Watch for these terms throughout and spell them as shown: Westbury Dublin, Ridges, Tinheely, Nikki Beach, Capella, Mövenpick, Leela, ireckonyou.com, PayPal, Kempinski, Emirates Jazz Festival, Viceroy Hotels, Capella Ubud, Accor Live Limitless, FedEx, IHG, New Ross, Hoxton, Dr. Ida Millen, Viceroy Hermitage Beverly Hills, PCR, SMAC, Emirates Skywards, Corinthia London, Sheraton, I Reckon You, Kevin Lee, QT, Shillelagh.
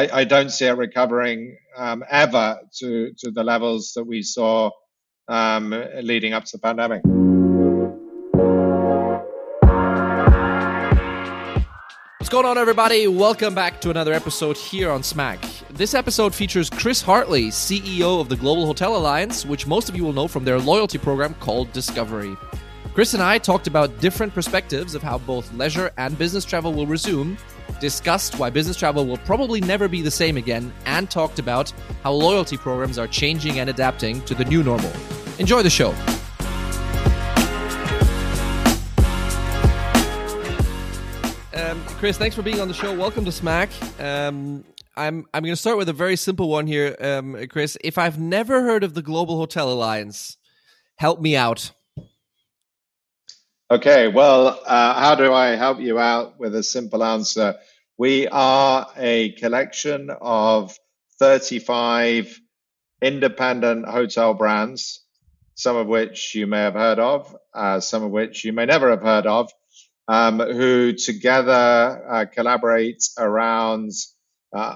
I don't see it recovering ever to the levels that we saw leading up to the pandemic. What's going on, everybody? Welcome back to another episode here on SMAC. This episode features Chris Hartley, CEO of the Global Hotel Alliance, which most of you will know from their loyalty program called Discovery. Chris and I talked about different perspectives of how both leisure and business travel will resume, discussed why business travel will probably never be the same again, and talked about how loyalty programs are changing and adapting to the new normal. Enjoy the show. Chris, thanks for being on the show. Welcome to SMAC. I'm going to start with a very simple one here, Chris. If I've never heard of the Global Hotel Alliance, help me out. Okay, well, how do I help you out with a simple answer? We are a collection of 35 independent hotel brands, some of which you may have heard of, some of which you may never have heard of, who together collaborate around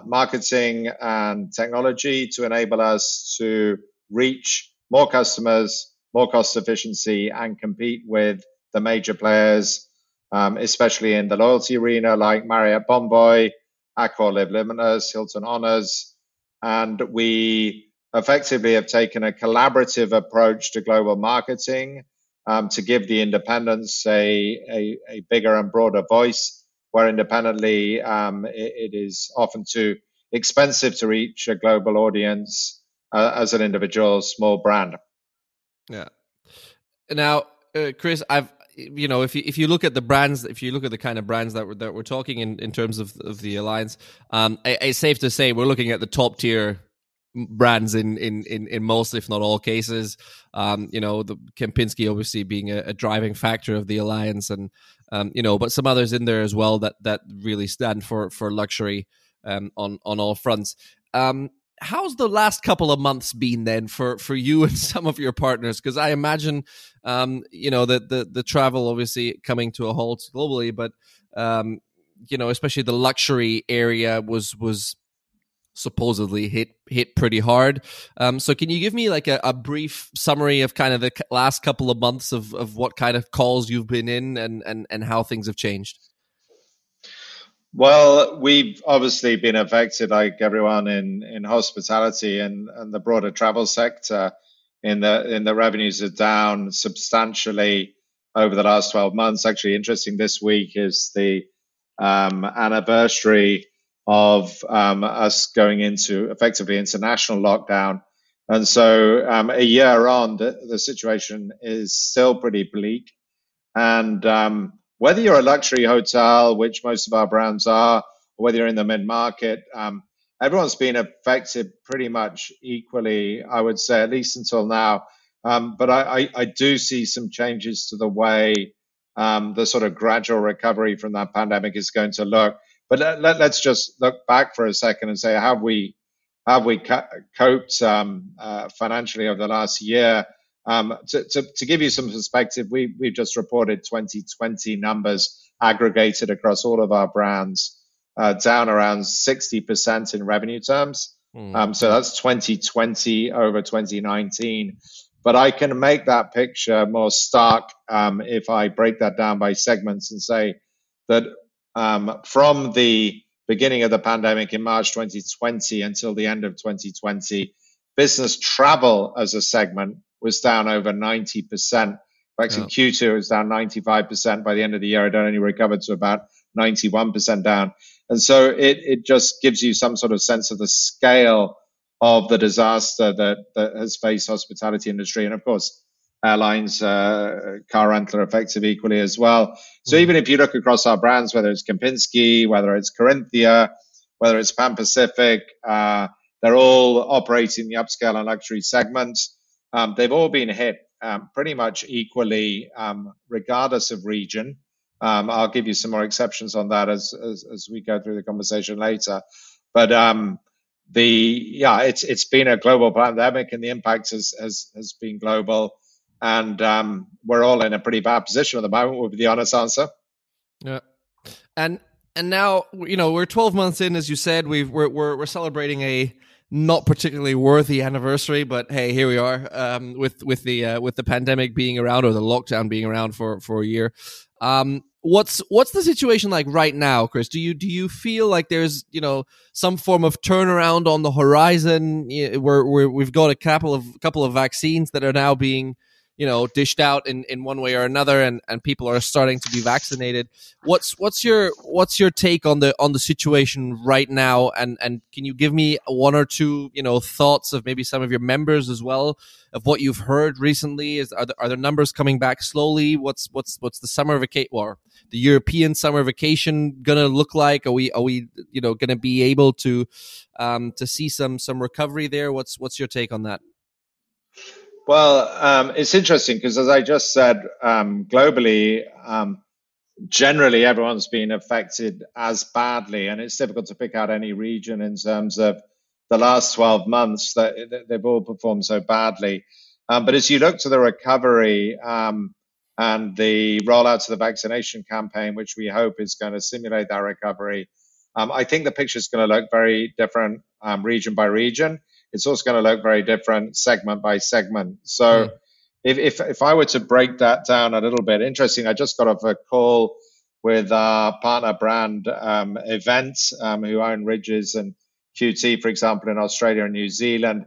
marketing and technology to enable us to reach more customers, more cost efficiency, and compete with the major players, especially in the loyalty arena like Marriott Bonvoy, Accor Live Limitless, Hilton Honors. And we effectively have taken a collaborative approach to global marketing, to give the independents a bigger and broader voice, where independently it is often too expensive to reach a global audience as an individual small brand. Yeah. Now, Chris, if you look at the brands, if you look at the kind of brands that we're talking in terms of the alliance, it's safe to say we're looking at the top tier brands in most, if not all, cases. The Kempinski obviously being a driving factor of the alliance, and but some others in there as well that really stand for luxury on all fronts. How's the last couple of months been then for you and some of your partners? Because I imagine that the travel obviously coming to a halt globally, but especially the luxury area was supposedly hit pretty hard. So can you give me like a brief summary of kind of the last couple of months of what kind of calls you've been in and how things have changed? Well, we've obviously been affected like everyone in hospitality and the broader travel sector in the revenues are down substantially over the last 12 months. Actually, interesting, this week is the anniversary of us going into effectively international lockdown. And so a year on, the situation is still pretty bleak. And whether you're a luxury hotel, which most of our brands are, or whether you're in the mid-market, everyone's been affected pretty much equally, I would say, at least until now. But I do see some changes to the way the sort of gradual recovery from that pandemic is going to look. But let's just look back for a second and say, have we coped financially over the last year? To give you some perspective, we've just reported 2020 numbers aggregated across all of our brands, down around 60% in revenue terms. So that's 2020 over 2019. But I can make that picture more stark if I break that down by segments and say that from the beginning of the pandemic in March 2020 until the end of 2020, business travel as a segment was down over 90%. Actually, Q2 was down 95%. By the end of the year, it only recovered to about 91% down. And so it just gives you some sort of sense of the scale of the disaster that has faced hospitality industry. And of course, airlines, car rental are affected equally as well. So even if you look across our brands, whether it's Kempinski, whether it's Corinthia, whether it's Pan Pacific, they're all operating the upscale and luxury segments. They've all been hit pretty much equally, regardless of region. I'll give you some more exceptions on that as we go through the conversation later. But it's been a global pandemic, and the impact has been global. And we're all in a pretty bad position at the moment, would be the honest answer. Yeah, and And now, you know, we're 12 months in, as you said. We're celebrating a not particularly worthy anniversary, but hey, here we are with the pandemic being around, or the lockdown being around for a year. What's the situation like right now, Chris? Do you feel like there's, you know, some form of turnaround on the horizon? We've got a couple of vaccines that are now being, you know, dished out in one way or another, and people are starting to be vaccinated. What's your take on the situation right now? And can you give me one or two, you know, thoughts of maybe some of your members as well, of what you've heard recently? Are there numbers coming back slowly? What's the summer vacation, or the European summer vacation, gonna look like? Are we you know, gonna be able to see some recovery there? What's your take on that? Well, it's interesting because, as I just said, globally, generally everyone's been affected as badly, and it's difficult to pick out any region in terms of the last 12 months that they've all performed so badly. But as you look to the recovery and the rollout of the vaccination campaign, which we hope is going to stimulate that recovery, I think the picture is going to look very different region by region. It's also going to look very different segment by segment. So if I were to break that down a little bit, interesting, I just got off a call with our partner brand Events, who own Ridges and QT, for example, in Australia and New Zealand.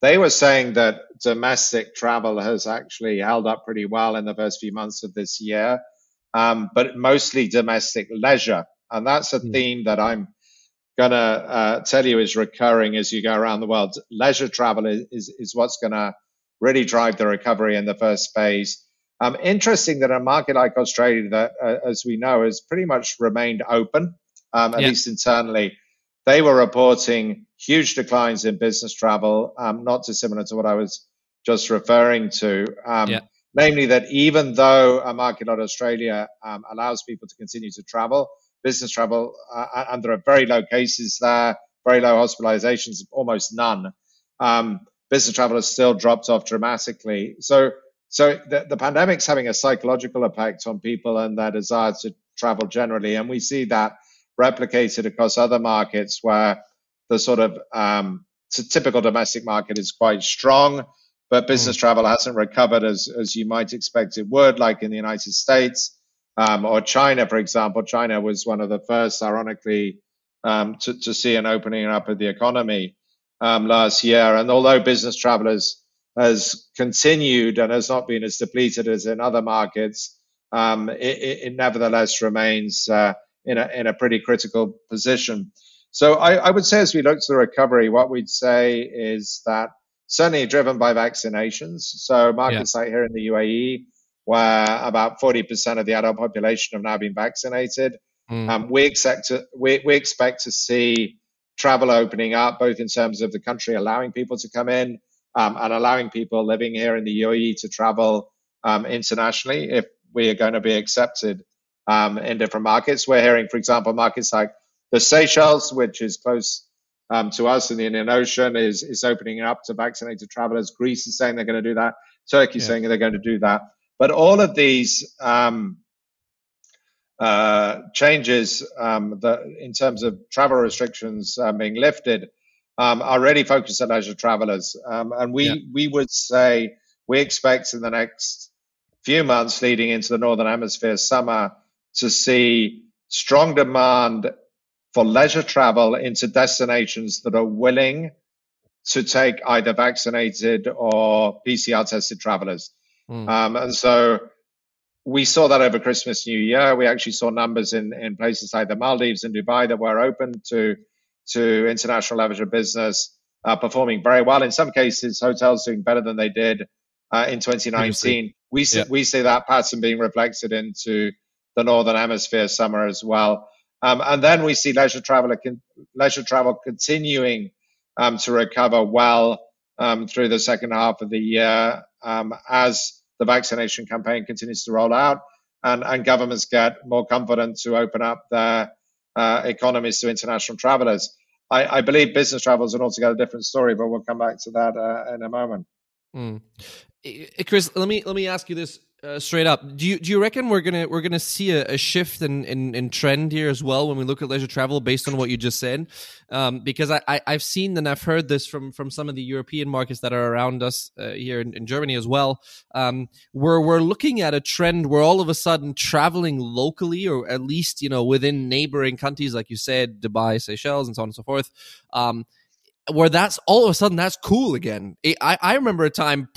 They were saying that domestic travel has actually held up pretty well in the first few months of this year, but mostly domestic leisure. And that's a theme that I'm gonna tell you is recurring as you go around the world. Leisure travel is what's gonna really drive the recovery in the first phase. Interesting that a market like Australia that, as we know, has pretty much remained open, at least internally. They were reporting huge declines in business travel, not dissimilar to what I was just referring to. Namely that even though a market like Australia allows people to continue to travel, business travel, and there are very low cases there, very low hospitalizations, almost none. Business travel has still dropped off dramatically. So the pandemic's having a psychological effect on people and their desire to travel generally. And we see that replicated across other markets where the sort of typical domestic market is quite strong, but business travel hasn't recovered as you might expect it would, like in the United States. Or China, for example. China was one of the first, ironically, to see an opening up of the economy last year. And although business travel has continued and has not been as depleted as in other markets, it nevertheless remains in a pretty critical position. So I would say, as we look to the recovery, what we'd say is that certainly driven by vaccinations. So markets like here in the UAE, where about 40% of the adult population have now been vaccinated. We expect to see travel opening up, both in terms of the country allowing people to come in and allowing people living here in the UAE to travel internationally if we are going to be accepted in different markets. We're hearing, for example, markets like the Seychelles, which is close to us in the Indian Ocean, is opening up to vaccinated travelers. Greece is saying they're going to do that. Turkey saying they're going to do that. But all of these changes in terms of travel restrictions being lifted are really focused on leisure travelers. And we would say we expect in the next few months leading into the Northern Hemisphere summer to see strong demand for leisure travel into destinations that are willing to take either vaccinated or PCR tested travelers. And so we saw that over Christmas, New Year. We actually saw numbers in places like the Maldives and Dubai that were open to international leisure business performing very well. In some cases, hotels doing better than they did in 2019. We see that pattern being reflected into the Northern Hemisphere summer as well. And then we see leisure travel continuing to recover well through the second half of the year as the vaccination campaign continues to roll out and governments get more confident to open up their economies to international travelers. I believe business travel is an altogether different story, but we'll come back to that in a moment. Chris, let me ask you this straight up. Do you reckon we're gonna see a shift in trend here as well when we look at leisure travel based on what you just said? Because I've seen and I've heard this from some of the European markets that are around us here in Germany as well, where we're looking at a trend where all of a sudden traveling locally, or at least within neighboring countries, like you said, Dubai, Seychelles, and so on and so forth, where that's all of a sudden that's cool again. I remember a time,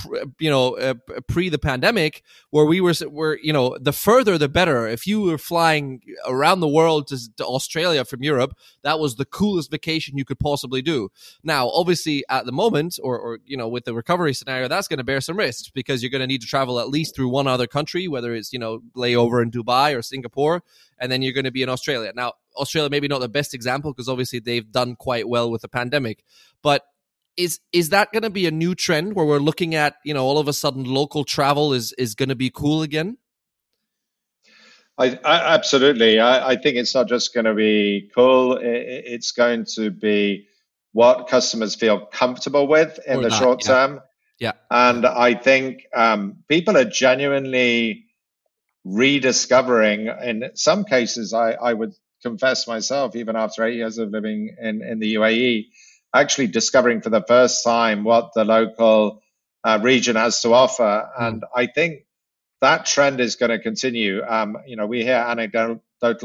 pre the pandemic, where we were the further the better. If you were flying around the world to Australia from Europe, that was the coolest vacation you could possibly do. Now, obviously, at the moment, or with the recovery scenario, that's going to bear some risks, because you're going to need to travel at least through one other country, whether it's layover in Dubai or Singapore, and then you're going to be in Australia. Now, Australia maybe not the best example, because obviously they've done quite well with the pandemic. But is that going to be a new trend where we're looking at, all of a sudden local travel is going to be cool again? I absolutely. I think it's not just going to be cool. It's going to be what customers feel comfortable with in the short term. Yeah. And I think people are genuinely rediscovering, in some cases, I would confess myself, even after 8 years of living in the UAE, actually discovering for the first time what the local region has to offer. And I think that trend is going to continue. We hear anecdotal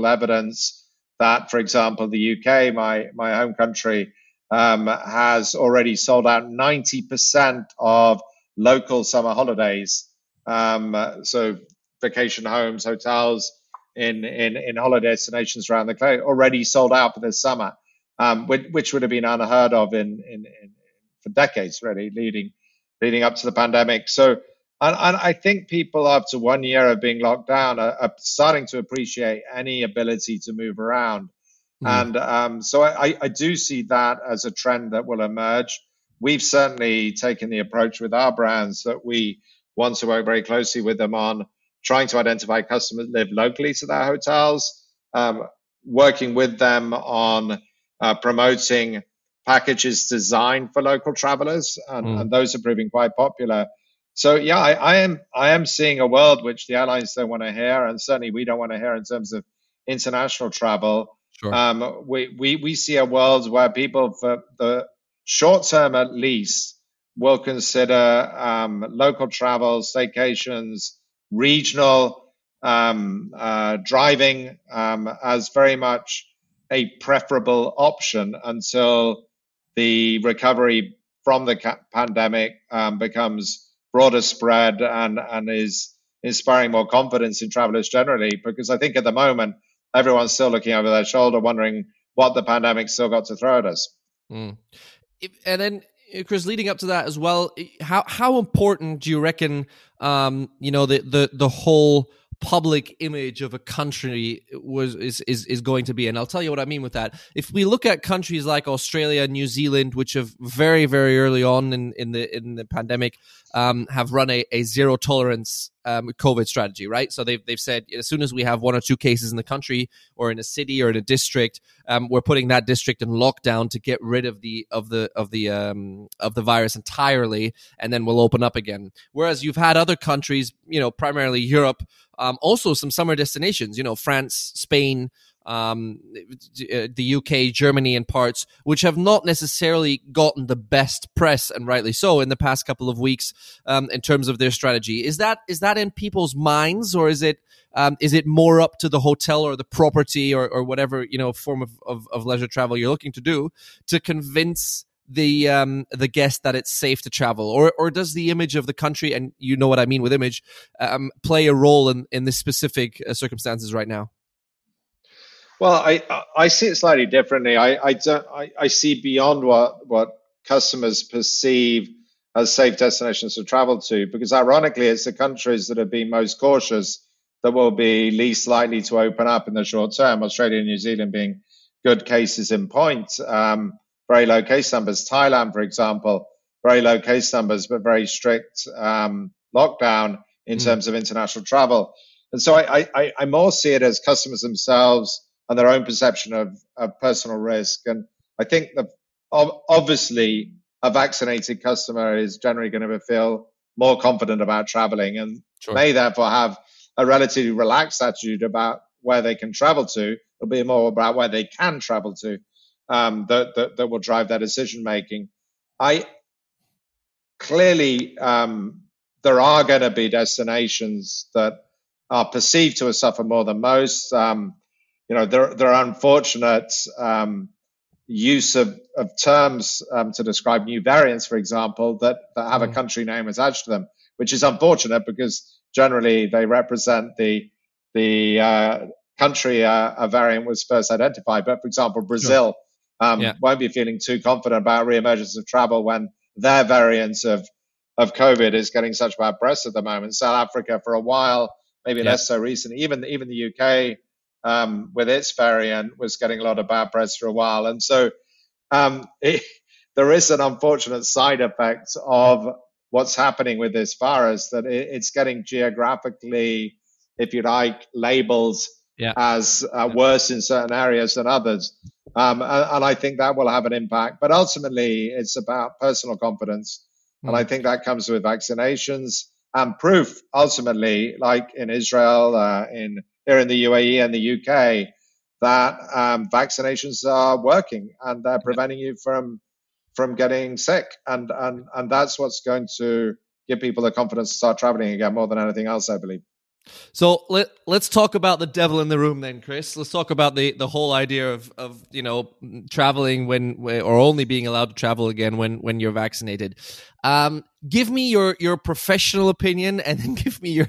evidence that, for example, the UK, my home country, has already sold out 90% of local summer holidays. So vacation homes, hotels, in holiday destinations around the globe already sold out for this summer, which would have been unheard of in for decades, really, leading up to the pandemic. So, and I think people, after 1 year of being locked down, are starting to appreciate any ability to move around. And so I do see that as a trend that will emerge. We've certainly taken the approach with our brands that we want to work very closely with them on, trying to identify customers that live locally to their hotels, working with them on promoting packages designed for local travelers, and those are proving quite popular. So, yeah, I am seeing a world which the airlines don't want to hear, and certainly we don't want to hear in terms of international travel. Sure. We see a world where people, for the short term at least, will consider local travel, staycations, regional driving as very much a preferable option until the recovery from the pandemic becomes broader spread and is inspiring more confidence in travelers generally. Because I think at the moment, everyone's still looking over their shoulder, wondering what the pandemic still got to throw at us. And then, Chris, leading up to that as well, how important do you reckon, the whole public image of a country is going to be? And I'll tell you what I mean with that. If we look at countries like Australia, New Zealand, which have very, very early on in the pandemic have run a zero tolerance COVID strategy, right? So they've said, as soon as we have one or two cases in the country or in a city or in a district, we're putting that district in lockdown to get rid of the virus entirely, and then we'll open up again. Whereas you've had other countries, primarily Europe, also some summer destinations, France, Spain, the UK, Germany, and parts, which have not necessarily gotten the best press, and rightly so, in the past couple of weeks in terms of their strategy. Is that in people's minds, or is it more up to the hotel or the property or whatever form of leisure travel you're looking to do to convince the guest that it's safe to travel, or does the image of the country, and you know what I mean with image, play a role in the specific circumstances right now? Well, I see it slightly differently. I see beyond what customers perceive as safe destinations to travel to, because ironically, it's the countries that have been most cautious that will be least likely to open up in the short term. Australia and New Zealand being good cases in point, very low case numbers. Thailand, for example, very low case numbers, but very strict lockdown in terms of international travel. And so I more see it as customers themselves and their own perception of personal risk. And I think that obviously a vaccinated customer is generally going to feel more confident about traveling and sure. may therefore have a relatively relaxed attitude about where they can travel to. It'll be more about where they can travel to that will drive their decision-making. There are going to be destinations that are perceived to have suffered more than most. There are unfortunate use of terms to describe new variants, for example, that have a country name attached to them, which is unfortunate because generally they represent the country a variant was first identified. But, for example, Brazil sure. Won't be feeling too confident about reemergence of travel when their variant of COVID is getting such bad press at the moment. South Africa for a while, maybe yeah. less so recently. Even the UK with its variant was getting a lot of bad press for a while. And so there is an unfortunate side effect of what's happening with this virus, that it's getting geographically, if you like, labels yeah. as worse in certain areas than others. And I think that will have an impact. But ultimately, it's about personal confidence. And I think that comes with vaccinations and proof, ultimately, like in Israel, here in the UAE and the UK, that vaccinations are working and they're preventing you from getting sick. And that's what's going to give people the confidence to start traveling again more than anything else, I believe. So let's talk about the devil in the room then, Chris. Let's talk about the whole idea of traveling or only being allowed to travel again when you're vaccinated. Give me your professional opinion, and then give me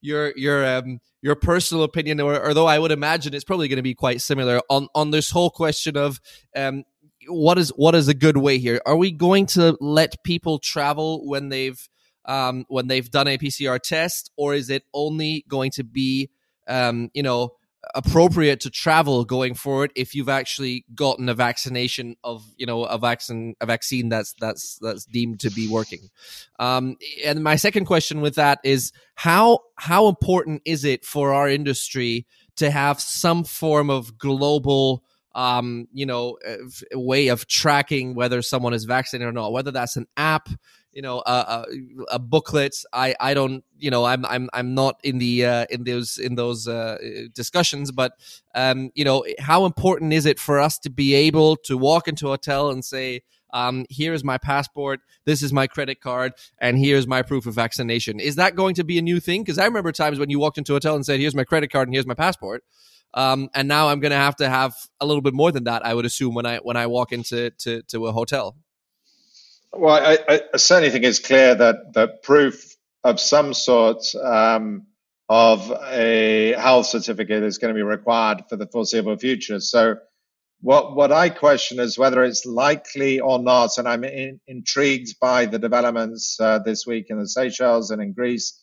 your personal opinion. Although I would imagine it's probably going to be quite similar on this whole question of what is a good way here? Are we going to let people travel when they've done a PCR test, or is it only going to be, appropriate to travel going forward if you've actually gotten a vaccination of a vaccine that's deemed to be working? And my second question with that is how important is it for our industry to have some form of global way of tracking whether someone is vaccinated or not, whether that's an app, a booklet. I don't, I'm not in those discussions, but, how important is it for us to be able to walk into a hotel and say, here's my passport, this is my credit card, and here's my proof of vaccination? Is that going to be a new thing? Because I remember times when you walked into a hotel and said, here's my credit card and here's my passport. And now I'm going to have a little bit more than that, I would assume, when I walk into a hotel. Well, I certainly think it's clear that proof of some sort of a health certificate is going to be required for the foreseeable future. So what I question is whether it's likely or not, and I'm intrigued by the developments this week in the Seychelles and in Greece,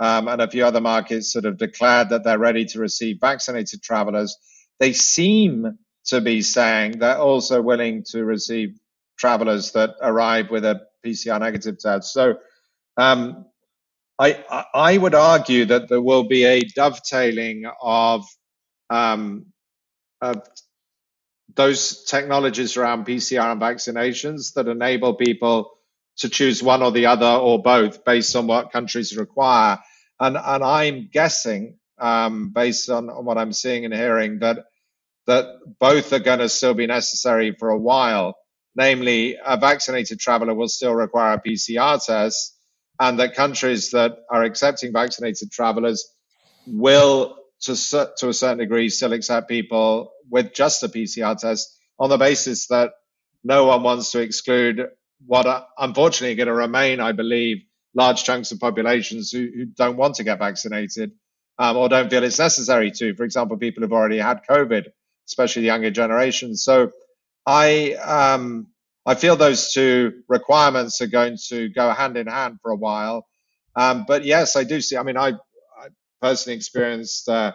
and a few other markets that have declared that they're ready to receive vaccinated travelers. They seem to be saying they're also willing to receive travelers that arrive with a PCR negative test. So I would argue that there will be a dovetailing of those technologies around PCR and vaccinations that enable people to choose one or the other or both based on what countries require. And I'm guessing, based on what I'm seeing and hearing, that both are going to still be necessary for a while. Namely, a vaccinated traveler will still require a PCR test, and that countries that are accepting vaccinated travelers will, to a certain degree, still accept people with just a PCR test on the basis that no one wants to exclude what are unfortunately going to remain, I believe, large chunks of populations who don't want to get vaccinated or don't feel it's necessary to. For example, people who've already had COVID, especially the younger generation. So I feel those two requirements are going to go hand in hand for a while. But yes, I do see. I mean, I personally experienced the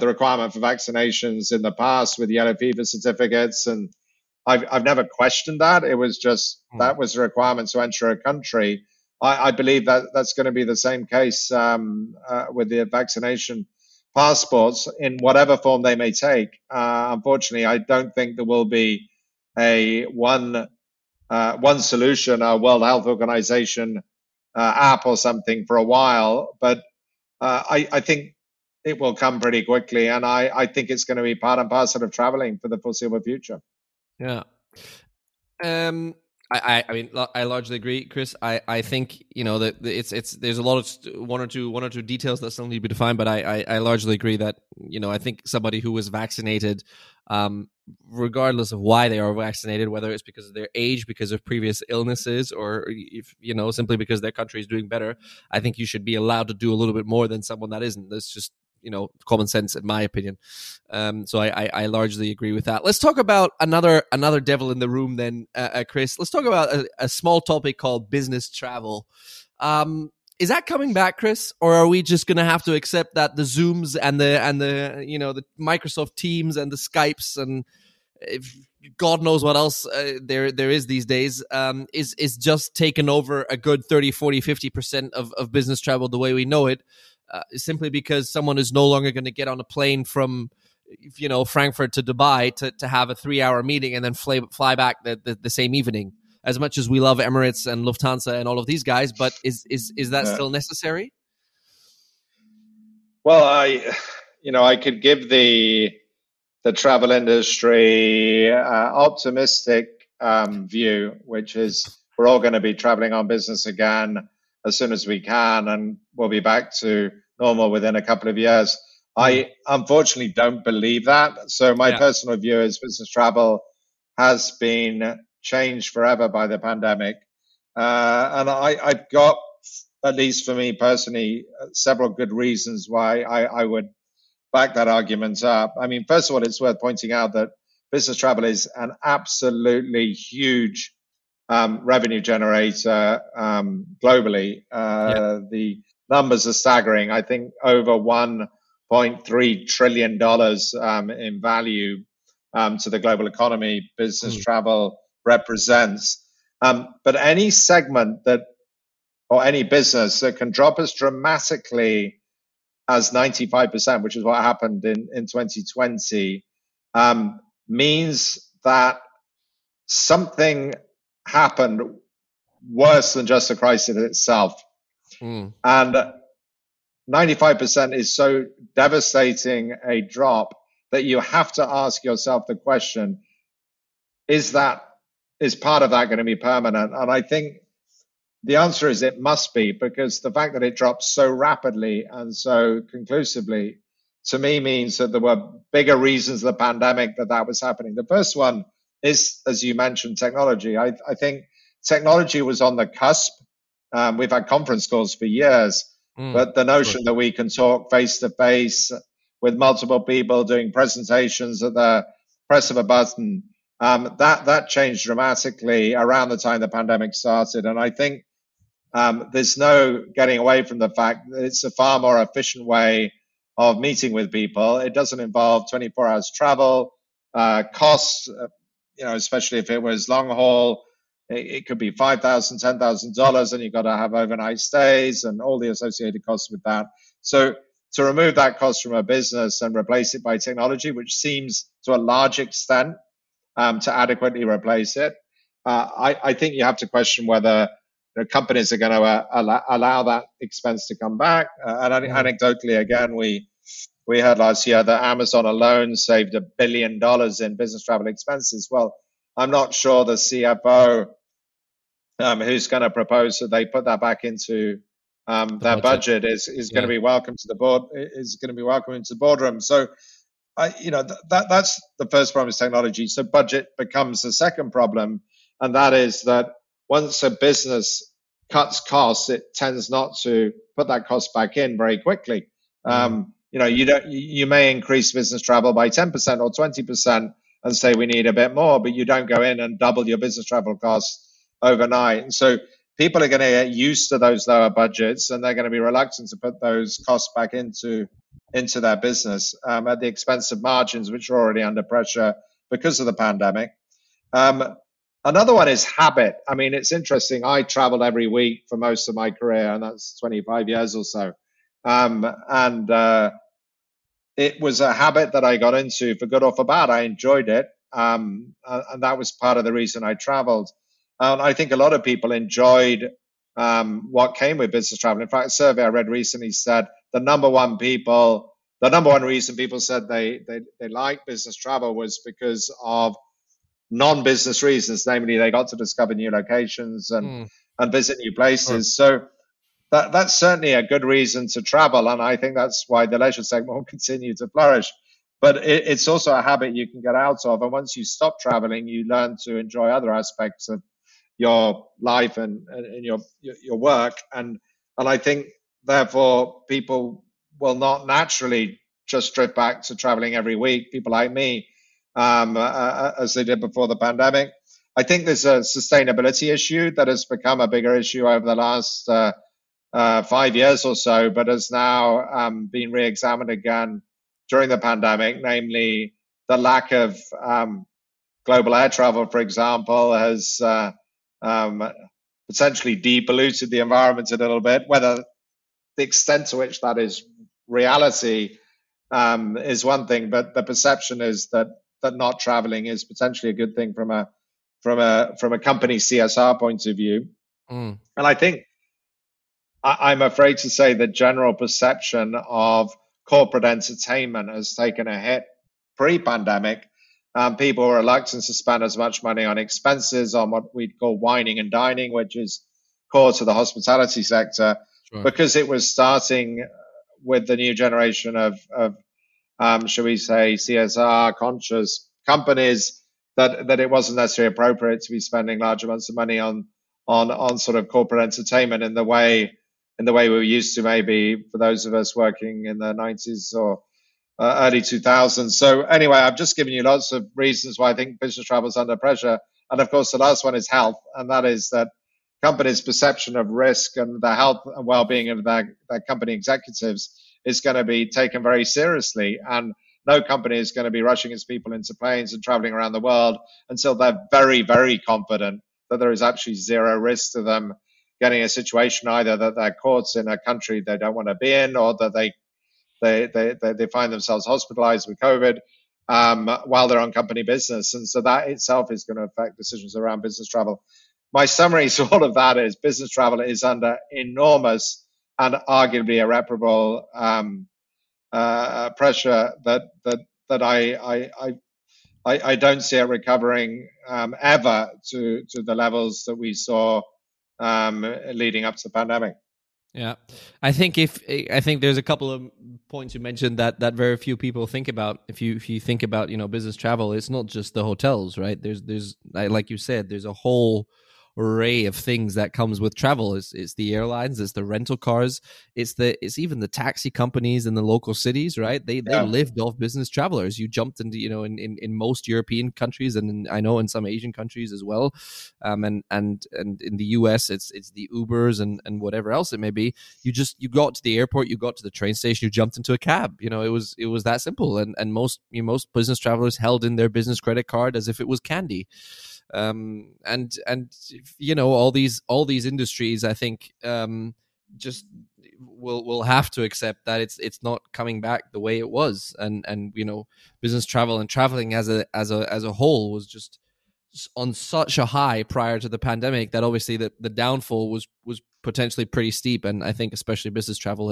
requirement for vaccinations in the past with yellow fever certificates, and I've never questioned that. It was just that was the requirement to enter a country. I believe that that's going to be the same case with the vaccination passports in whatever form they may take. Unfortunately, I don't think there will be a one solution, a World Health Organization app or something for a while, but I think it will come pretty quickly, and I think it's going to be part and parcel of traveling for the foreseeable future. Yeah. I mean, I largely agree, Chris. I think, you know, that it's there's a lot of one or two details that still need to be defined, but I largely agree that, you know, I think somebody who was vaccinated, regardless of why they are vaccinated, whether it's because of their age, because of previous illnesses, or if, you know, simply because their country is doing better, I think you should be allowed to do a little bit more than someone that isn't. That's just, you know, common sense, in my opinion. So I largely agree with that. Let's talk about another devil in the room then, Chris. Let's talk about a small topic called business travel. Is that coming back, Chris, or are we just going to have to accept that the Zooms and the you know, the Microsoft Teams and the Skypes and if God knows what else there is these days is just taken over a good 30, 40, 50% of business travel the way we know it? Simply because someone is no longer going to get on a plane from, you know, Frankfurt to Dubai to have a 3-hour meeting and then fly back the same evening. As much as we love Emirates and Lufthansa and all of these guys, but is that still necessary? Well, I could give the travel industry optimistic view, which is we're all going to be traveling on business again as soon as we can, and we'll be back to normal within a couple of years. I unfortunately don't believe that. So my personal view is business travel has been changed forever by the pandemic. And I've got, at least for me personally, several good reasons why I would back that argument up. I mean, first of all, it's worth pointing out that business travel is an absolutely huge revenue generator globally. The numbers are staggering. I think over $1.3 trillion in value to the global economy, business travel represents. But any segment that, or any business that can drop as dramatically as 95%, which is what happened in 2020, means that something happened worse than just the crisis itself. And 95% is so devastating a drop that you have to ask yourself the question, is part of that going to be permanent? And I think the answer is it must be, because the fact that it dropped so rapidly and so conclusively to me means that there were bigger reasons the pandemic that was happening. The first one is, as you mentioned, technology. I think technology was on the cusp. We've had conference calls for years, but the notion that we can talk face-to-face with multiple people doing presentations at the press of a button, that changed dramatically around the time the pandemic started. And I think there's no getting away from the fact that it's a far more efficient way of meeting with people. It doesn't involve 24 hours travel, costs, you know, especially if it was long haul, it could be $5,000, $10,000, and you've got to have overnight stays and all the associated costs with that. So to remove that cost from a business and replace it by technology, which seems to a large extent to adequately replace it, I think you have to question whether, you know, companies are going to allow that expense to come back. And anecdotally, again, we heard last year that Amazon alone saved $1 billion in business travel expenses. Well, I'm not sure the CFO who's going to propose that they put that back into their budget is going to be welcome to the board. Is going to be welcome into the boardroom. So, that's the first problem is technology. So budget becomes the second problem, and that is that once a business cuts costs, it tends not to put that cost back in very quickly. You may increase business travel by 10% or 20% and say we need a bit more, but you don't go in and double your business travel costs overnight. And so people are going to get used to those lower budgets, and they're going to be reluctant to put those costs back into their business at the expense of margins, which are already under pressure because of the pandemic. Another one is habit. I mean, it's interesting. I traveled every week for most of my career, and that's 25 years or so. It was a habit that I got into for good or for bad. I enjoyed it. And that was part of the reason I traveled. And I think a lot of people enjoyed what came with business travel. In fact, a survey I read recently said the number one reason people said they liked business travel was because of non-business reasons, namely they got to discover new locations and visit new places. So that's certainly a good reason to travel, and I think that's why the leisure segment will continue to flourish. But it's also a habit you can get out of, and once you stop traveling, you learn to enjoy other aspects of your life and your work. And I think, therefore, people will not naturally just drift back to traveling every week, people like me, as they did before the pandemic. I think there's a sustainability issue that has become a bigger issue over the last 5 years or so, but has now been re-examined again during the pandemic, namely the lack of global air travel, for example, has potentially depolluted the environment a little bit. Whether the extent to which that is reality is one thing, but the perception is that not traveling is potentially a good thing from a company CSR point of view. And I think I'm afraid to say the general perception of corporate entertainment has taken a hit pre-pandemic. People were reluctant to spend as much money on expenses, on what we'd call wining and dining, which is core to the hospitality sector, right, because it was starting with the new generation of shall we say, CSR conscious companies, that it wasn't necessarily appropriate to be spending large amounts of money on sort of corporate entertainment in the way we were used to, maybe for those of us working in the 90s or early 2000s. So anyway, I've just given you lots of reasons why I think business travel is under pressure. And of course, the last one is health. And that is that companies' perception of risk and the health and well-being of their company executives is going to be taken very seriously. And no company is going to be rushing its people into planes and traveling around the world until they're very, very confident that there is actually zero risk to them getting a situation either that they're caught in a country they don't want to be in, or that they find themselves hospitalized with COVID while they're on company business. And so that itself is going to affect decisions around business travel. My summary to all of that is business travel is under enormous and arguably irreparable pressure that I don't see it recovering ever to the levels that we saw leading up to the pandemic. Yeah, I think there's a couple of points you mentioned that very few people think about. If you think about, business travel, it's not just the hotels, right? There's like you said, there's a whole array of things that comes with travel. It's the airlines, it's the rental cars, it's even the taxi companies in the local cities, right? They lived off business travelers. You jumped into, in most European countries, and in some Asian countries as well, and in the US it's the Ubers and whatever else it may be. You got to the airport, you got to the train station, you jumped into a cab. It was that simple. And most business travelers held in their business credit card as if it was candy. All these industries, I think, just will have to accept that it's not coming back the way it was, and business travel and traveling as a whole was just on such a high prior to the pandemic that obviously the downfall was potentially pretty steep, and I think especially business travel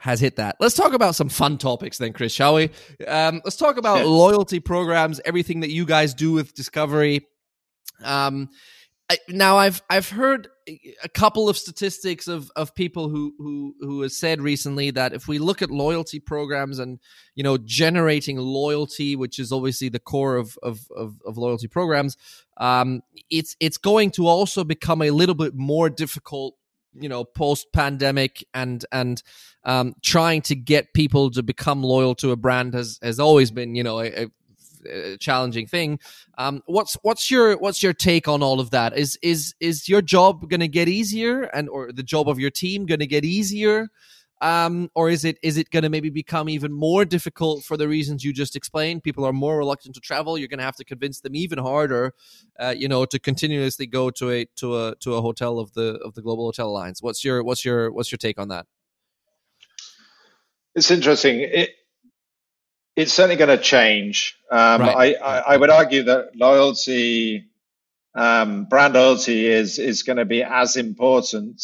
has hit that. Let's talk about some fun topics then, Chris, shall we? Let's talk about loyalty programs, everything that you guys do with Discovery. Now I've heard a couple of statistics of people who has said recently that if we look at loyalty programs and generating loyalty, which is obviously the core of loyalty programs, it's going to also become a little bit more difficult, post-pandemic, and trying to get people to become loyal to a brand has always been, a challenging thing. What's your take on all of that? Is your job going to get easier, or the job of your team going to get easier, or is it going to maybe become even more difficult for the reasons you just explained? People are more reluctant to travel. You're going to have to convince them even harder, to continuously go to a hotel of the Global Hotel Alliance. What's your take on that? It's interesting. It's certainly going to change. Right. I would argue that loyalty brand loyalty is going to be as important.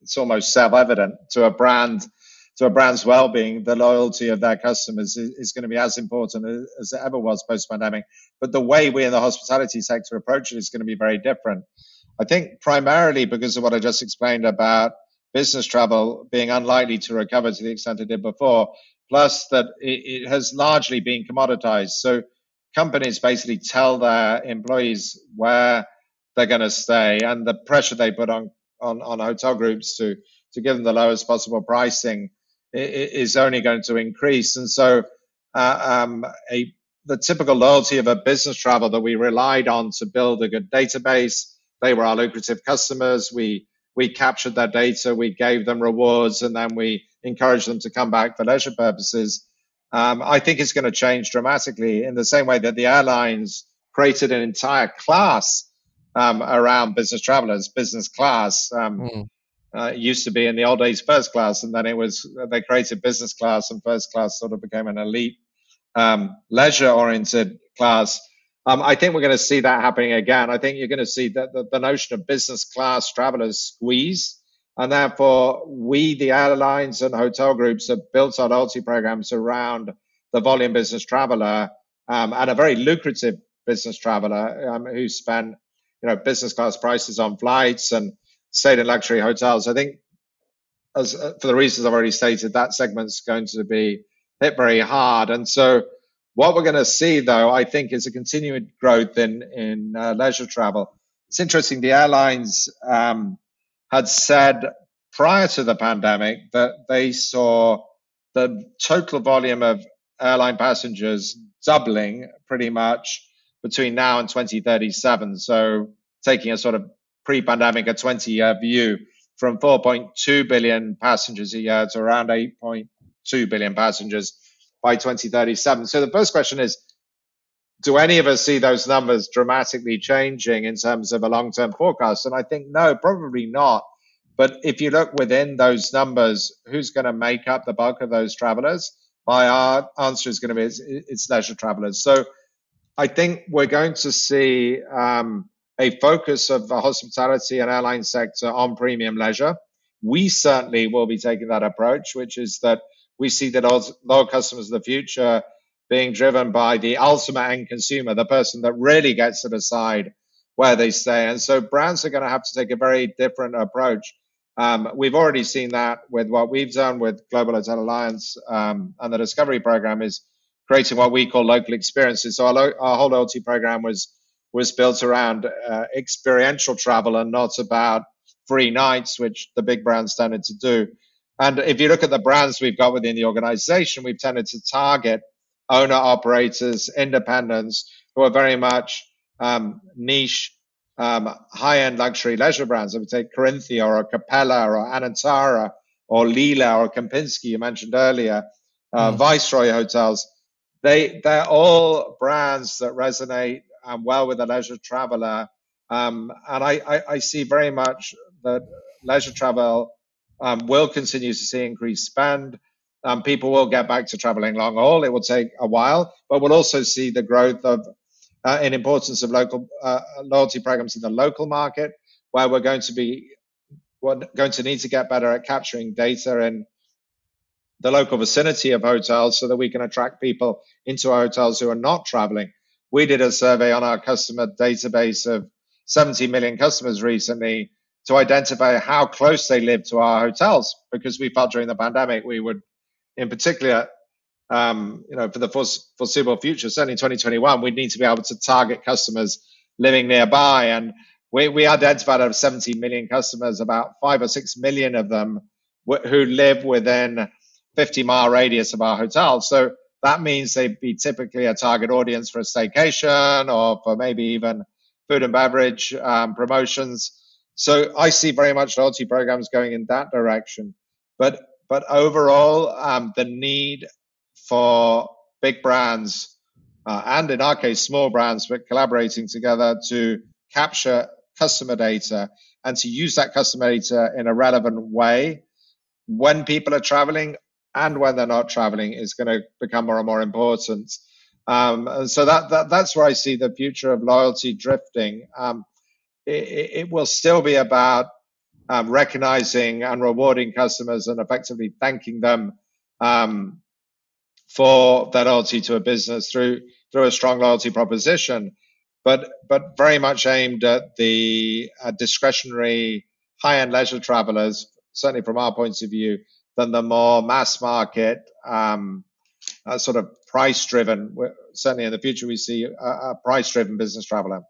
It's almost self-evident to a brand, to a brand's well-being. The loyalty of their customers is going to be as important as it ever was post-pandemic. But the way we in the hospitality sector approach it is going to be very different. I think primarily because of what I just explained about business travel being unlikely to recover to the extent it did before, plus that it has largely been commoditized. So companies basically tell their employees where they're going to stay, and the pressure they put on hotel groups to give them the lowest possible pricing is only going to increase. And so the typical loyalty of a business travel that we relied on to build a good database, they were our lucrative customers. We captured their data, we gave them rewards, and then we encouraged them to come back for leisure purposes. I think it's going to change dramatically in the same way that the airlines created an entire class around business travelers. Business class used to be in the old days first class, and then it was they created business class, and first class sort of became an elite leisure-oriented class. I think we're going to see that happening again. I think you're going to see that the notion of business class travelers squeeze, and therefore we, the airlines and hotel groups, have built our loyalty programs around the volume business traveler and a very lucrative business traveler who spent, business class prices on flights and stayed in luxury hotels. I think, for the reasons I've already stated, that segment's going to be hit very hard, and so. What we're going to see, though, I think, is a continued growth in leisure travel. It's interesting. The airlines had said prior to the pandemic that they saw the total volume of airline passengers doubling pretty much between now and 2037. So taking a sort of pre-pandemic, a 20-year view, from 4.2 billion passengers a year to around 8.2 billion passengers by 2037. So the first question is, do any of us see those numbers dramatically changing in terms of a long-term forecast? And I think, no, probably not. But if you look within those numbers, who's going to make up the bulk of those travelers? My answer is going to be it's leisure travelers. So I think we're going to see a focus of the hospitality and airline sector on premium leisure. We certainly will be taking that approach, which is that we see that loyal customers of the future being driven by the ultimate end consumer, the person that really gets to decide where they stay. And so brands are going to have to take a very different approach. We've already seen that with what we've done with Global Hotel Alliance and the Discovery program is creating what we call local experiences. So our whole loyalty program was built around experiential travel and not about free nights, which the big brands tended to do. And if you look at the brands we've got within the organization, we've tended to target owner-operators, independents, who are very much niche, high-end luxury leisure brands. I would say Corinthia or Capella or Anantara or Leela or Kempinski, you mentioned earlier, Viceroy Hotels. They're all brands that resonate well with the leisure traveler. And I see very much that leisure travel will continue to see increased spend. People will get back to traveling long haul. It will take a while, but we'll also see the growth of in importance of local loyalty programs in the local market, where we're going to need to get better at capturing data in the local vicinity of hotels so that we can attract people into our hotels who are not traveling. We did a survey on our customer database of 70 million customers recently to identify how close they live to our hotels, because we felt during the pandemic we would, in particular, for the foreseeable future, certainly 2021, we'd need to be able to target customers living nearby. And we identified out of 70 million customers, about 5 or 6 million of them who live within 50-mile radius of our hotel. So that means they'd be typically a target audience for a staycation or for maybe even food and beverage promotions. So I see very much loyalty programs going in that direction. But overall, the need for big brands, and in our case, small brands, but collaborating together to capture customer data and to use that customer data in a relevant way when people are traveling and when they're not traveling is going to become more and more important. So that's where I see the future of loyalty drifting. It will still be about recognizing and rewarding customers and effectively thanking them for their loyalty to a business through a strong loyalty proposition, but very much aimed at the discretionary high-end leisure travelers, certainly from our points of view, than the more mass market sort of price-driven. Certainly in the future, we see a price-driven business traveler.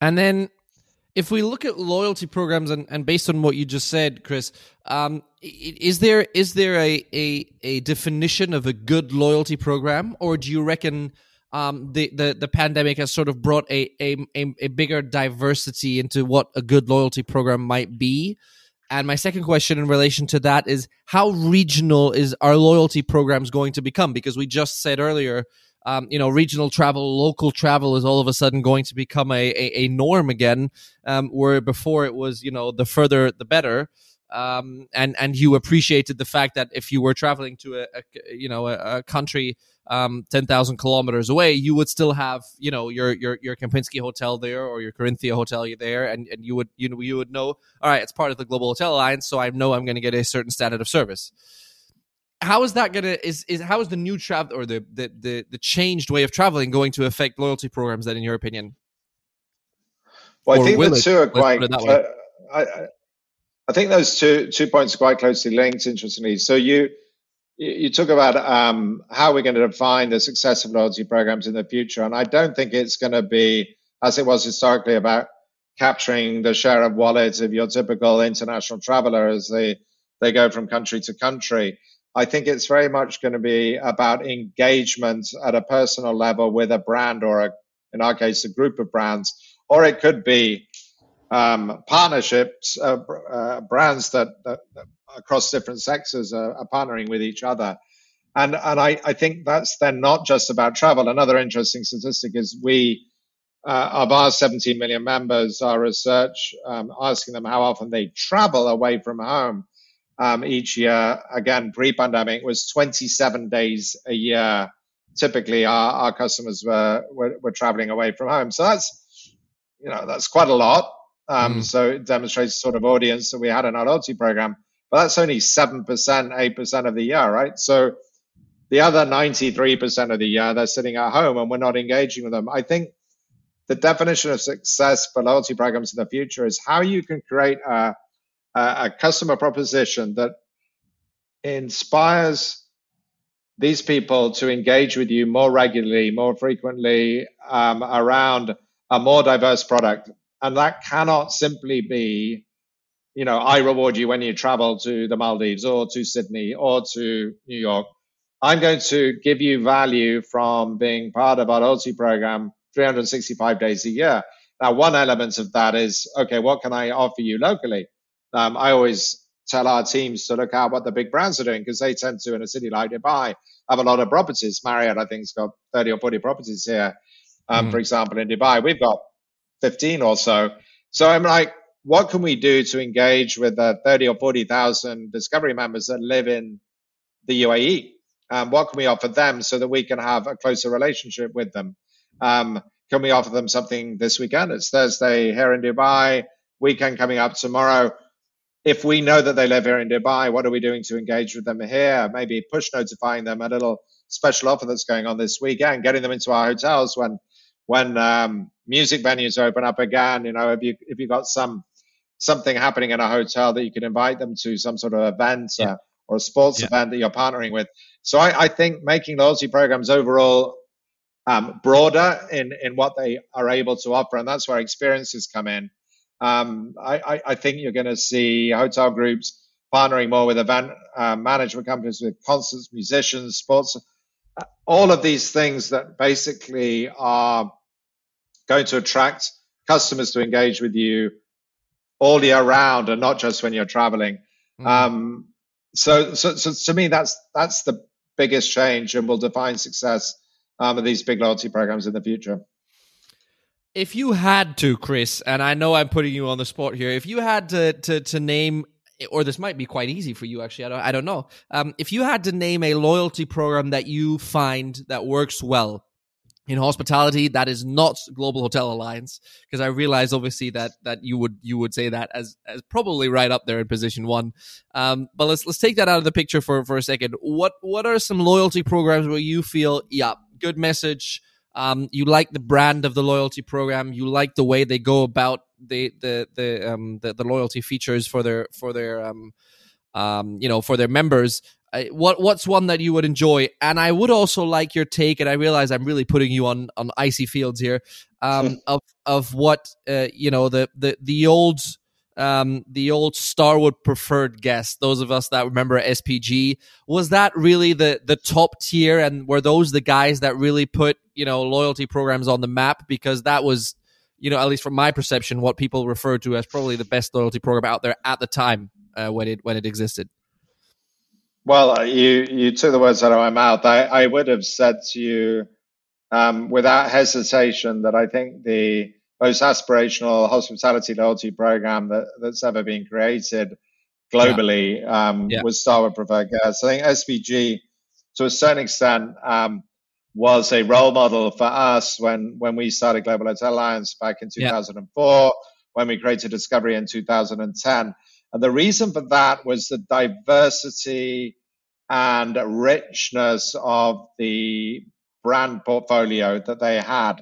And then if we look at loyalty programs and based on what you just said, Chris, is there a definition of a good loyalty program, or do you reckon the pandemic has sort of brought a bigger diversity into what a good loyalty program might be? And my second question in relation to that is, how regional is our loyalty programs going to become? Because we just said earlier, regional travel, local travel is all of a sudden going to become a norm again, where before it was, the further the better. And you appreciated the fact that if you were traveling to a country 10,000 kilometers away, you would still have your Kempinski hotel there or your Corinthia hotel there, and you would know, all right, it's part of the Global Hotel Alliance, so I know I'm going to get a certain standard of service. How is that how is the new travel or the changed way of traveling going to affect loyalty programs then, in your opinion? Well, I think the two are quite. I think those two points are quite closely linked, interestingly. So you talk about how we're going to define the success of loyalty programs in the future, and I don't think it's going to be, as it was historically, about capturing the share of wallet of your typical international traveler as they go from country to country. I think it's very much going to be about engagement at a personal level with a brand or, in our case, a group of brands, or it could be partnerships, brands that across different sectors are partnering with each other. And I think that's then not just about travel. Another interesting statistic is we, of our 17 million members, our research, asking them how often they travel away from home each year, again, pre-pandemic, was 27 days a year. Typically, our customers were traveling away from home. So that's quite a lot. So it demonstrates the sort of audience that we had in our loyalty program, but that's only 7%, 8% of the year, right? So the other 93% of the year, they're sitting at home and we're not engaging with them. I think the definition of success for loyalty programs in the future is how you can create a customer proposition that inspires these people to engage with you more regularly, more frequently, around a more diverse product. And that cannot simply be, I reward you when you travel to the Maldives or to Sydney or to New York. I'm going to give you value from being part of our loyalty program 365 days a year. Now, one element of that is, okay, what can I offer you locally? I always tell our teams to look at what the big brands are doing, because they tend to, in a city like Dubai, have a lot of properties. Marriott, I think, has got 30 or 40 properties here. For example, in Dubai, we've got 15 or so. So I'm like, what can we do to engage with the 30 or 40,000 Discovery members that live in the UAE? What can we offer them so that we can have a closer relationship with them? Can we offer them something this weekend? It's Thursday here in Dubai, weekend coming up tomorrow. If we know that they live here in Dubai, what are we doing to engage with them here? Maybe push notifying them a little special offer that's going on this weekend, getting them into our hotels when music venues open up again. If you got something happening in a hotel that you can invite them to, some sort of event or a sports event that you're partnering with. So I think making loyalty programs overall broader in what they are able to offer, and that's where experiences come in. I think you're going to see hotel groups partnering more with event management companies, with concerts, musicians, sports. All of these things that basically are going to attract customers to engage with you all year round and not just when you're traveling. So to me, that's the biggest change and will define success of these big loyalty programs in the future. If you had to, Chris, and I know I'm putting you on the spot here, if you had to name or this might be quite easy for you, actually. I don't know. If you had to name a loyalty program that you find that works well in hospitality, that is not Global Hotel Alliance, because I realize obviously that you would say that as probably right up there in position one. But let's take that out of the picture for a second. What are some loyalty programs where you feel, yeah, good message? You like the brand of the loyalty program. You like the way they go about the loyalty features for their members. What's one that you would enjoy? And I would also like your take, and I realize I'm really putting you on icy fields here, of what the old Starwood Preferred Guest. Those of us that remember SPG, was that really the top tier, and were those the guys that really put loyalty programs on the map? Because that was, at least from my perception, what people referred to as probably the best loyalty program out there at the time when it existed. Well, you took the words out of my mouth. I would have said to you, without hesitation, that I think the most aspirational hospitality loyalty program that's ever been created globally was Starwood Preferred Guest. I think SPG, to a certain extent, was a role model for us when we started Global Hotel Alliance back in 2004, when we created Discovery in 2010. And the reason for that was the diversity and richness of the brand portfolio that they had.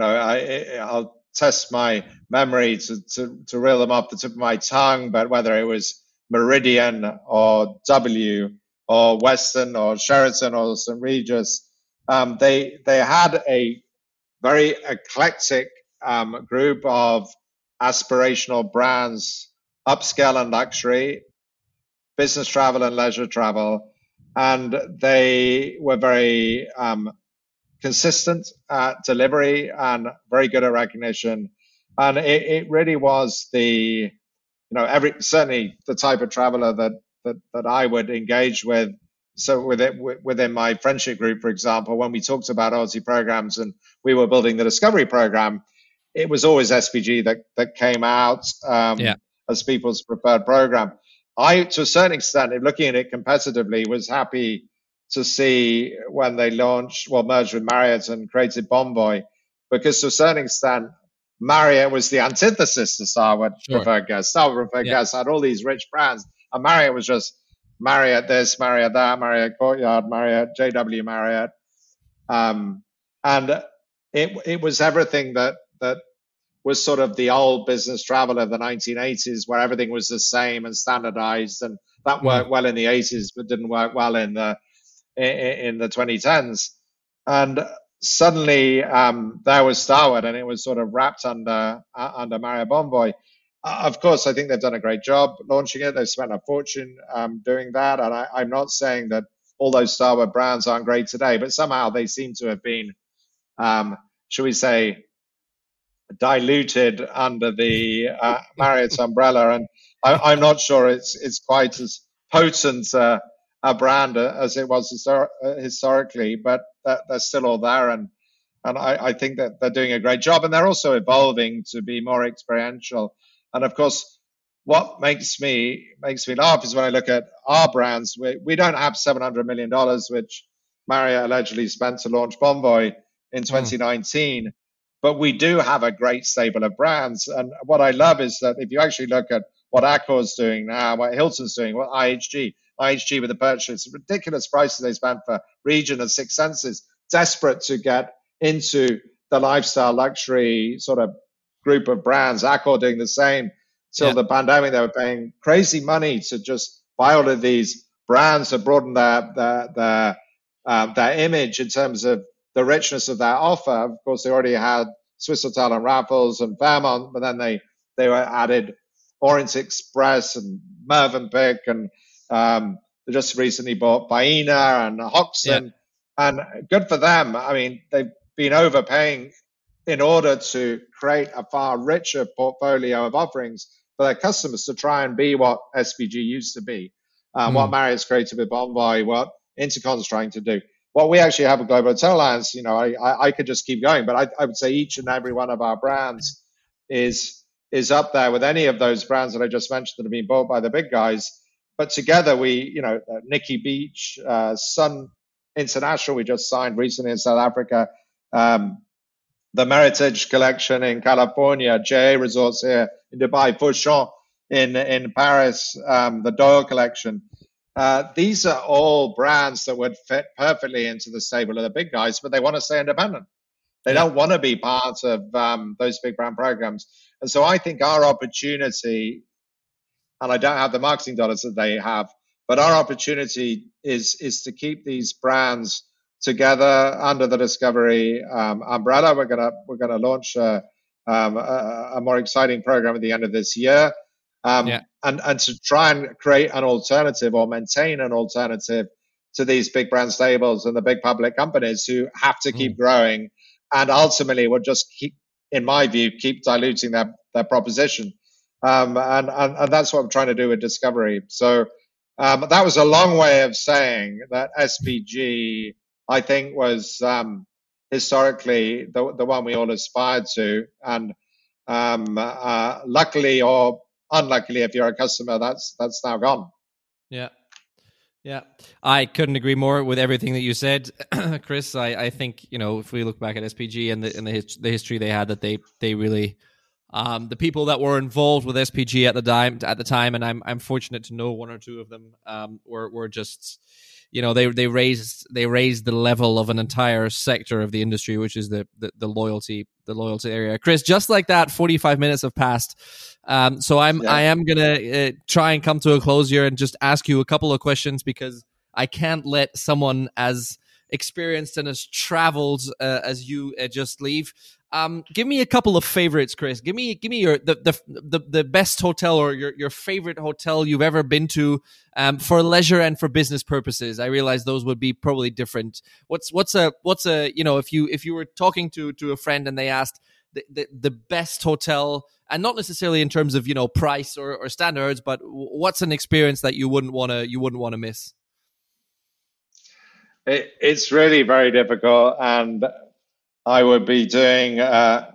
I'll test my memory to reel them off the tip of my tongue, but whether it was Meridian or W or Western or Sheraton or St. Regis, they had a very eclectic group of aspirational brands, upscale and luxury, business travel and leisure travel, and they were very consistent at delivery and very good at recognition. And it really was certainly the type of traveler that I would engage with. So within my friendship group, for example, when we talked about Aussie programs and we were building the Discovery program, it was always SPG that came out as people's preferred program. I, to a certain extent, looking at it competitively, was happy to see when they merged with Marriott and created Bonvoy, because to a certain extent, Marriott was the antithesis to Starwood Preferred Guest. Starwood Preferred Guest had all these rich brands, and Marriott was just Marriott this, Marriott that, Marriott Courtyard, Marriott, JW Marriott. And it was everything that was sort of the old business travel of the 1980s, where everything was the same and standardized, and that worked well in the 80s but didn't work well in the 2010s. And suddenly there was Starwood, and it was sort of wrapped under Marriott Bonvoy. Of course, I think they've done a great job launching it. They've spent a fortune doing that, and I'm not saying that all those Starwood brands aren't great today, but somehow they seem to have been, shall we say, diluted under the Marriott's umbrella, and I'm not sure it's quite as potent a brand as it was historically, but they're still all there, and I think that they're doing a great job, and they're also evolving to be more experiential. And of course, what makes me laugh is when I look at our brands. We don't have $700 million, which Marriott allegedly spent to launch Bonvoy in 2019. But we do have a great stable of brands. And what I love is that if you actually look at what Accor's doing now, what Hilton's doing, what IHG with the purchase, ridiculous prices they spent for Region and Six Senses, desperate to get into the lifestyle luxury sort of group of brands. Accor doing the same. Till the pandemic, they were paying crazy money to just buy all of these brands to broaden their image in terms of the richness of that offer. Of course, they already had Swiss Hotel and Raffles and Fairmont, but then they were added Orient Express and Mövenpick, and they just recently bought Baena and Hoxton, and good for them. I mean, they've been overpaying in order to create a far richer portfolio of offerings for their customers, to try and be what SPG used to be, what Marriott's created with Bonvoy, what Intercon's trying to do. Well, we actually have a Global Hotel Alliance. I could just keep going, but I would say each and every one of our brands is is up there with any of those brands that I just mentioned that have been bought by the big guys. But together we, you know, Nikki Beach, Sun International, we just signed recently in South Africa, The Meritage Collection in California, JA Resorts here in Dubai, Fauchon in Paris, the Doyle Collection. These are all brands that would fit perfectly into the stable of the big guys, but they want to stay independent. They don't want to be part of those big brand programs. And so I think our opportunity, and I don't have the marketing dollars that they have, but our opportunity is to keep these brands together under the Discovery umbrella. We're gonna launch a more exciting program at the end of this year. And to try and create an alternative or maintain an alternative to these big brand stables and the big public companies who have to keep growing and ultimately will just keep, in my view, keep diluting their proposition. And that's what I'm trying to do with Discovery. So that was a long way of saying that SPG, I think, was historically the one we all aspired to. And luckily or unluckily, if you're a customer, that's now gone. Yeah. I couldn't agree more with everything that you said, Chris. I think, you know, if we look back at SPG and the history they had, that they really, the people that were involved with SPG at the time, and I'm fortunate to know one or two of them, were just, you know, they raised the level of an entire sector of the industry, which is the loyalty area. Chris, just like that, 45 minutes have passed. So I am gonna try and come to a close here and just ask you a couple of questions, because I can't let someone as experienced and as traveled as you just leave. Give me a couple of favorites, Chris. Give me your the best hotel or your favorite hotel you've ever been to, for leisure and for business purposes. I realize those would be probably different. What's a you know, if you were talking to a friend and they asked the best hotel, and not necessarily in terms of, you know, price or standards, but what's an experience that you wouldn't want to miss? It's really very difficult, and I would be doing a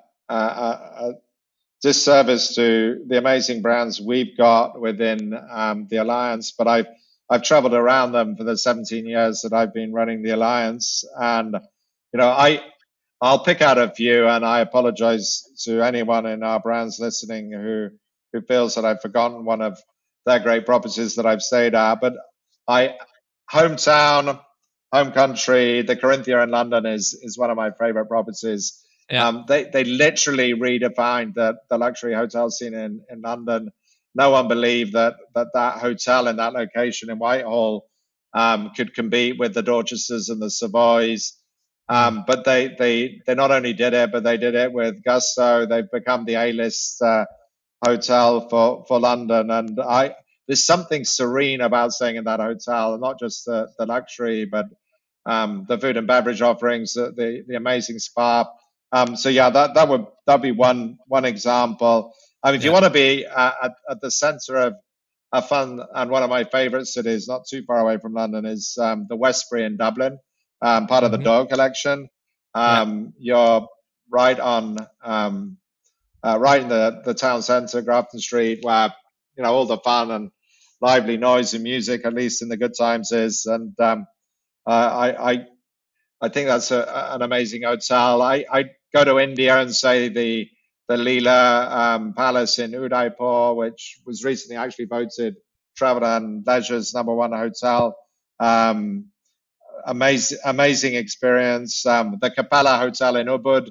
disservice to the amazing brands we've got within the Alliance, but I've traveled around them for the 17 years that I've been running the Alliance. And, you know, I'll pick out a few, and I apologize to anyone in our brands listening who feels that I've forgotten one of their great properties that I've stayed at. But home country, the Corinthia in London is one of my favorite properties. Yeah. They literally redefined the luxury hotel scene in London. No one believed that hotel in that location in Whitehall could compete with the Dorchesters and the Savoys. But they not only did it, but they did it with gusto. They've become the A-list hotel for London. And there's something serene about staying in that hotel, and not just the luxury, but the food and beverage offerings, the amazing spa. So yeah, that'd be one example. If you want to be at the center of a fun, and one of my favorite cities, not too far away from London, is the Westbury in Dublin, part of the Doyle Collection. You're right on, right in the town center, Grafton Street, where, you know, all the fun and lively noise and music, at least in the good times, is. And I think that's an amazing hotel. I go to India and say the Leela Palace in Udaipur, which was recently actually voted Travel and Leisure's #1 hotel. Amazing experience. The Capella Hotel in Ubud,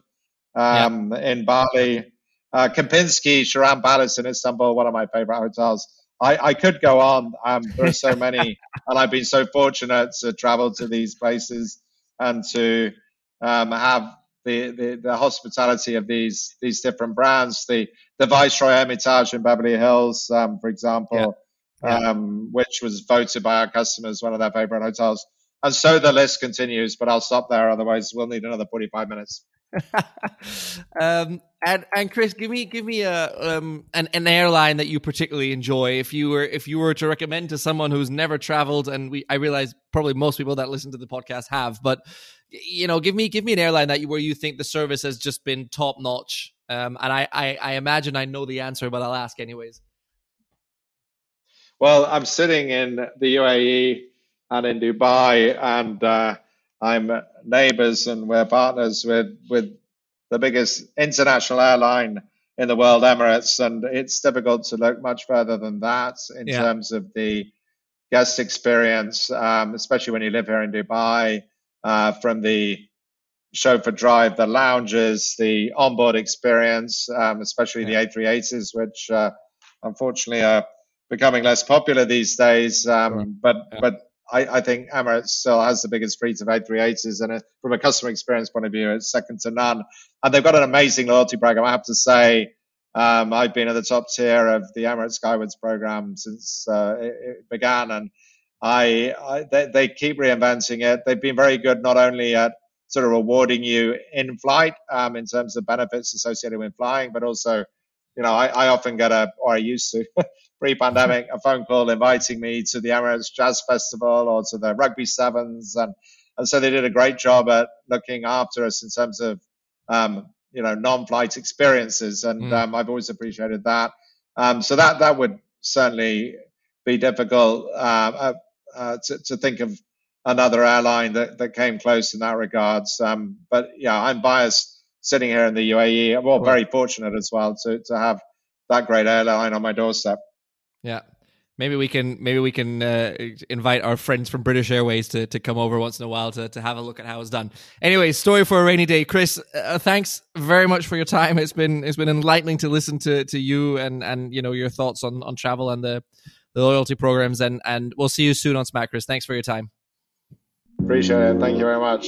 in Bali. Kempinski, Sharan Palace in Istanbul, one of my favorite hotels. I could go on. There are so many, and I've been so fortunate to travel to these places and to have the hospitality of these different brands. The Viceroy Hermitage in Beverly Hills, for example, which was voted by our customers one of their favorite hotels. And so the list continues, but I'll stop there. Otherwise, we'll need another 45 minutes. And Chris, give me an airline that you particularly enjoy. If you were to recommend to someone who's never traveled, and I realize probably most people that listen to the podcast have, but, you know, give me an airline where you think the service has just been top notch, And I imagine I know the answer, but I'll ask anyways. Well, I'm sitting in the UAE and in Dubai, and I'm neighbors and we're partners with the biggest international airline in the world, Emirates, and it's difficult to look much further than that in terms of the guest experience, especially when you live here in Dubai, from the chauffeur drive, the lounges, the onboard experience, especially the A380s, which unfortunately are becoming less popular these days. But I think Emirates still has the biggest fleet of A380s, and from a customer experience point of view, it's second to none. And they've got an amazing loyalty program. I have to say, I've been at the top tier of the Emirates Skywards program since it began, and they keep reinventing it. They've been very good, not only at sort of rewarding you in flight in terms of benefits associated with flying, but also, you know, I often get I used to, pre-pandemic, a phone call inviting me to the Emirates Jazz Festival or to the Rugby Sevens. And so they did a great job at looking after us in terms of, you know, non-flight experiences. And I've always appreciated that. So that would certainly be difficult to think of another airline that came close in that regard. But, yeah, I'm biased sitting here in the UAE. I'm very fortunate as well to have that great airline on my doorstep. Yeah, maybe we can invite our friends from British Airways to come over once in a while to have a look at how it's done. Anyway, story for a rainy day. Chris, thanks very much for your time. It's been enlightening to listen to you and you know your thoughts on travel and the loyalty programs, and we'll see you soon on SMAC, Chris. Thanks for your time. Appreciate it. Thank you very much.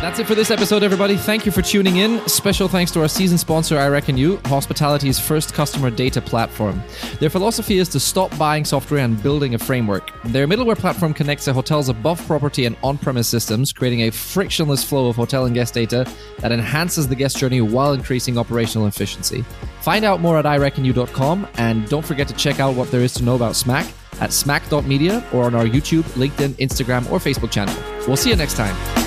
That's it for this episode, everybody. Thank you for tuning in. Special thanks to our season sponsor, I Reckon You, hospitality's first customer data platform. Their philosophy is to stop buying software and building a framework. Their middleware platform connects the hotel's above property and on-premise systems, creating a frictionless flow of hotel and guest data that enhances the guest journey while increasing operational efficiency. Find out more at ireckonyou.com, and don't forget to check out what there is to know about SMAC at smac.media or on our YouTube, LinkedIn, Instagram, or Facebook channel. We'll see you next time.